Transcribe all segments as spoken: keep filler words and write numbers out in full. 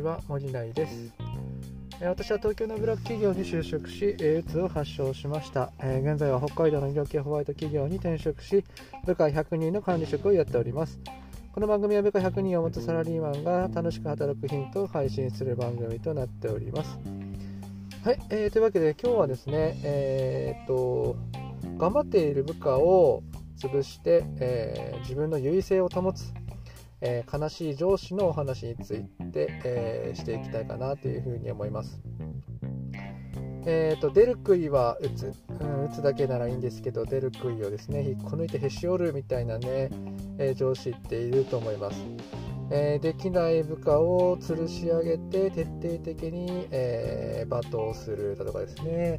歴は森内です。私は東京のブラック企業に就職し エーツー を発症しました。現在は北海道の医療系ホワイト企業に転職し部下ひゃくにんの管理職をやっております。この番組は部下ひゃくにんを持つサラリーマンが楽しく働くヒントを配信する番組となっております。はい、えー、というわけで今日はですね、えー、っと頑張っている部下を潰して、えー、自分の優位性を保つ、えー、悲しい上司のお話について、えー、していきたいかなというふうに思います。えー、と出る杭は打つ、うん、打つだけならいいんですけど、出る杭をですね引っこ抜いてへし折るみたいなね、えー、上司っていると思います。えー、できない部下を吊るし上げて徹底的に、えー、罵倒するだとかですね、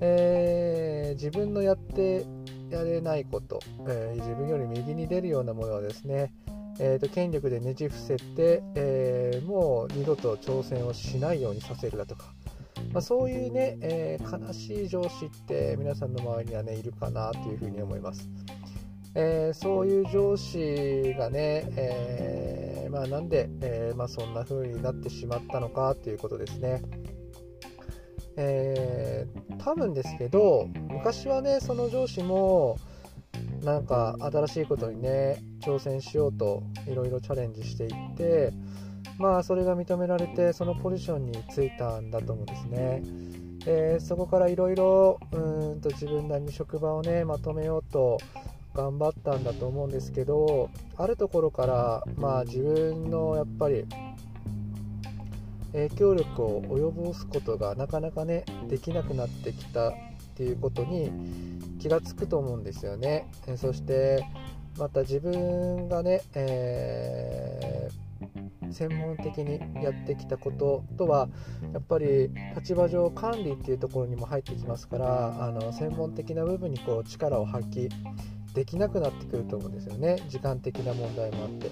えー、自分のやってやれないこと、えー、自分より右に出るようなものはですね、えー、と権力でねじ伏せて、えー、もう二度と挑戦をしないようにさせるだとか、まあ、そういうね、えー、悲しい上司って皆さんの周りにはねいるかなというふうに思います。えー、そういう上司がね、えーまあ、なんで、えーまあ、そんな風になってしまったのかということですね。えー、多分ですけど昔はねその上司もなんか新しいことにね挑戦しようといろいろチャレンジしていって、まあ、それが認められてそのポジションに就いたんだと思うんですね。えー、そこからいろいろうんと自分なりに職場をねまとめようと頑張ったんだと思うんですけど、あるところから、まあ、自分のやっぱり影響力を及ぼすことがなかなかねできなくなってきたっていうことに気がつくと思うんですよね。えそしてまた自分がね、えー、専門的にやってきたこととはやっぱり立場上管理っていうところにも入ってきますから、あの専門的な部分にこう力を発揮できなくなってくると思うんですよね。時間的な問題もあって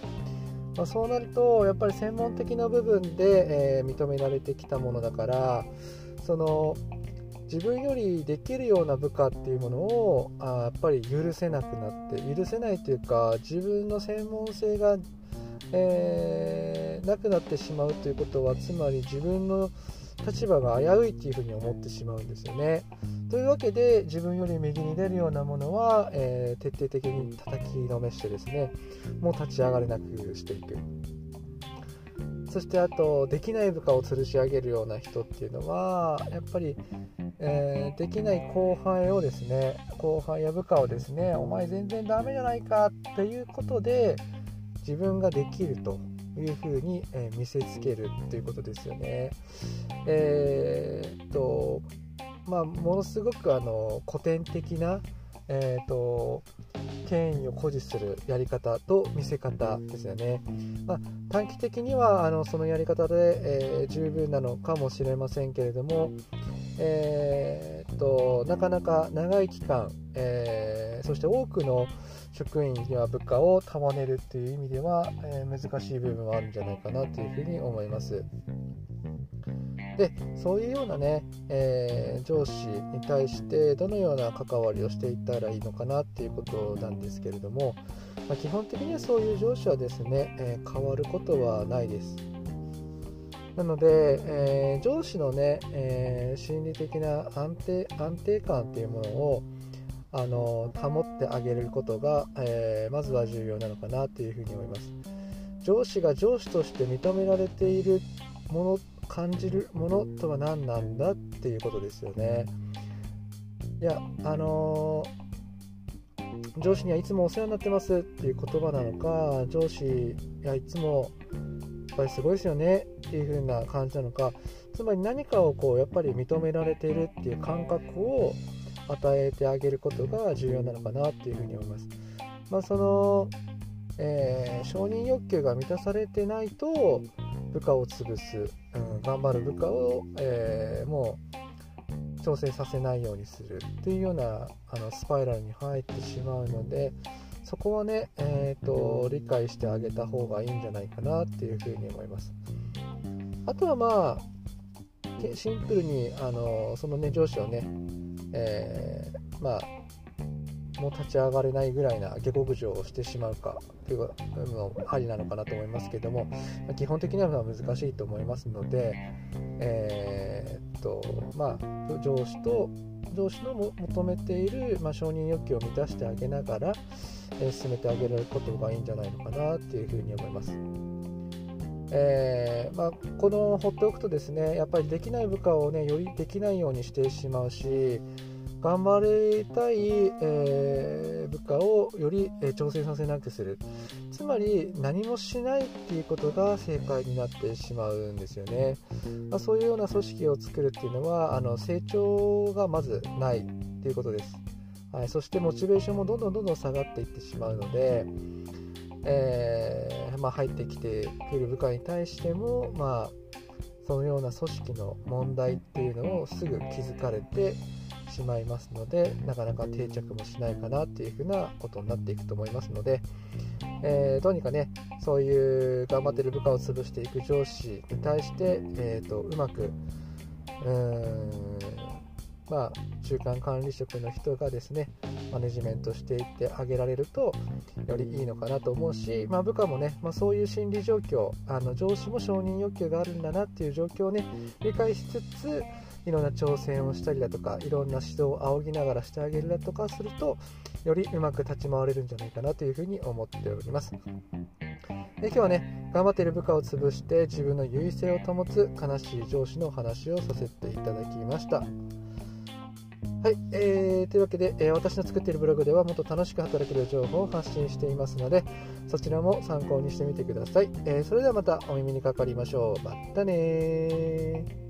まあ、そうなるとやっぱり専門的な部分で、えー、認められてきたものだから、その自分よりできるような部下っていうものをあやっぱり許せなくなって許せないというか、自分の専門性が、えー、なくなってしまうということはつまり自分の立場が危ういっていうふうに思ってしまうんですよね。というわけで自分より右に出るようなものは、えー、徹底的に叩きのめしてですねもう立ち上がれなくしていく。そしてあとできない部下を吊るし上げるような人っていうのはやっぱり、えー、できない後輩をですね後輩や部下をですねお前全然ダメじゃないかっていうことで自分ができるというふうに、えー、見せつけるということですよね。えー、っとまあ、ものすごくあの古典的な、えー、と権威を誇示するやり方と見せ方ですよね。まあ、短期的にはあのそのやり方で、えー、十分なのかもしれませんけれども、えー、となかなか長い期間、えー、そして多くの職員や部下を束ねるという意味では、えー、難しい部分はあるんじゃないかなというふうに思います。でそういうようなね、えー、上司に対してどのような関わりをしていったらいいのかなっていうことなんですけれども、まあ、基本的にはそういう上司はですね、えー、変わることはないです。なので、えー、上司のね、えー、心理的な安定、安定感っていうものをあの保ってあげることが、えー、まずは重要なのかなっていうふうに思います。上司が上司として認められているもの感じるものとは何なんだっていうことですよね。いやあのー、上司にはいつもお世話になってますっていう言葉なのか、上司いやいつもやっぱりすごいですよねっていう風な感じなのか、つまり何かをこうやっぱり認められているっていう感覚を与えてあげることが重要なのかなっていう風に思います。まあその、えー、承認欲求が満たされてないと部下を潰す、うん、頑張る部下を、えー、もう調整させないようにするっていうようなあのスパイラルに入ってしまうので、そこはね、えーと、理解してあげた方がいいんじゃないかなっていうふうに思います。あとはまあシンプルにあのそのね上司をね、えー、まあもう立ち上がれないぐらいな下克上をしてしまうかというのもありなのかなと思いますけども、基本的には難しいと思いますので、えーっとまあ、上司と上司の求めている、まあ、承認欲求を満たしてあげながら、えー、進めてあげることがいいんじゃないのかなというふうに思います。えーまあ、この放っておくとですね、やっぱりできない部下を、ね、よりできないようにしてしまうし、頑張りたい、えー、部下をより、えー、挑戦させなくする、つまり何もしないっていうことが正解になってしまうんですよね。まあ、そういうような組織を作るっていうのはあの成長がまずないっていうことです。はい、そしてモチベーションもどんどんどんどん下がっていってしまうので、えーまあ、入ってきてくる部下に対しても、まあ、そのような組織の問題っていうのをすぐ気づかれてしまいますので、なかなか定着もしないかなっていうふうなことになっていくと思いますので、えー、どうにかね、そういう頑張ってる部下を潰していく上司に対して、えーと、うまくうーん、まあ、中間管理職の人がですねマネジメントしていってあげられるとよりいいのかなと思うし、まあ、部下もね、まあ、そういう心理状況、あの上司も承認欲求があるんだなっていう状況をね理解しつつ、いろんな挑戦をしたりだとか、いろんな指導を仰ぎながらしてあげるだとかすると、よりうまく立ち回れるんじゃないかなというふうに思っております。で、今日はね、頑張っている部下を潰して自分の優位性を保つ悲しい上司の話をさせていただきました。はい、えー、というわけで、えー、私の作っているブログではもっと楽しく働ける情報を発信していますので、そちらも参考にしてみてください。えー、それではまたお耳にかかりましょう。またねー。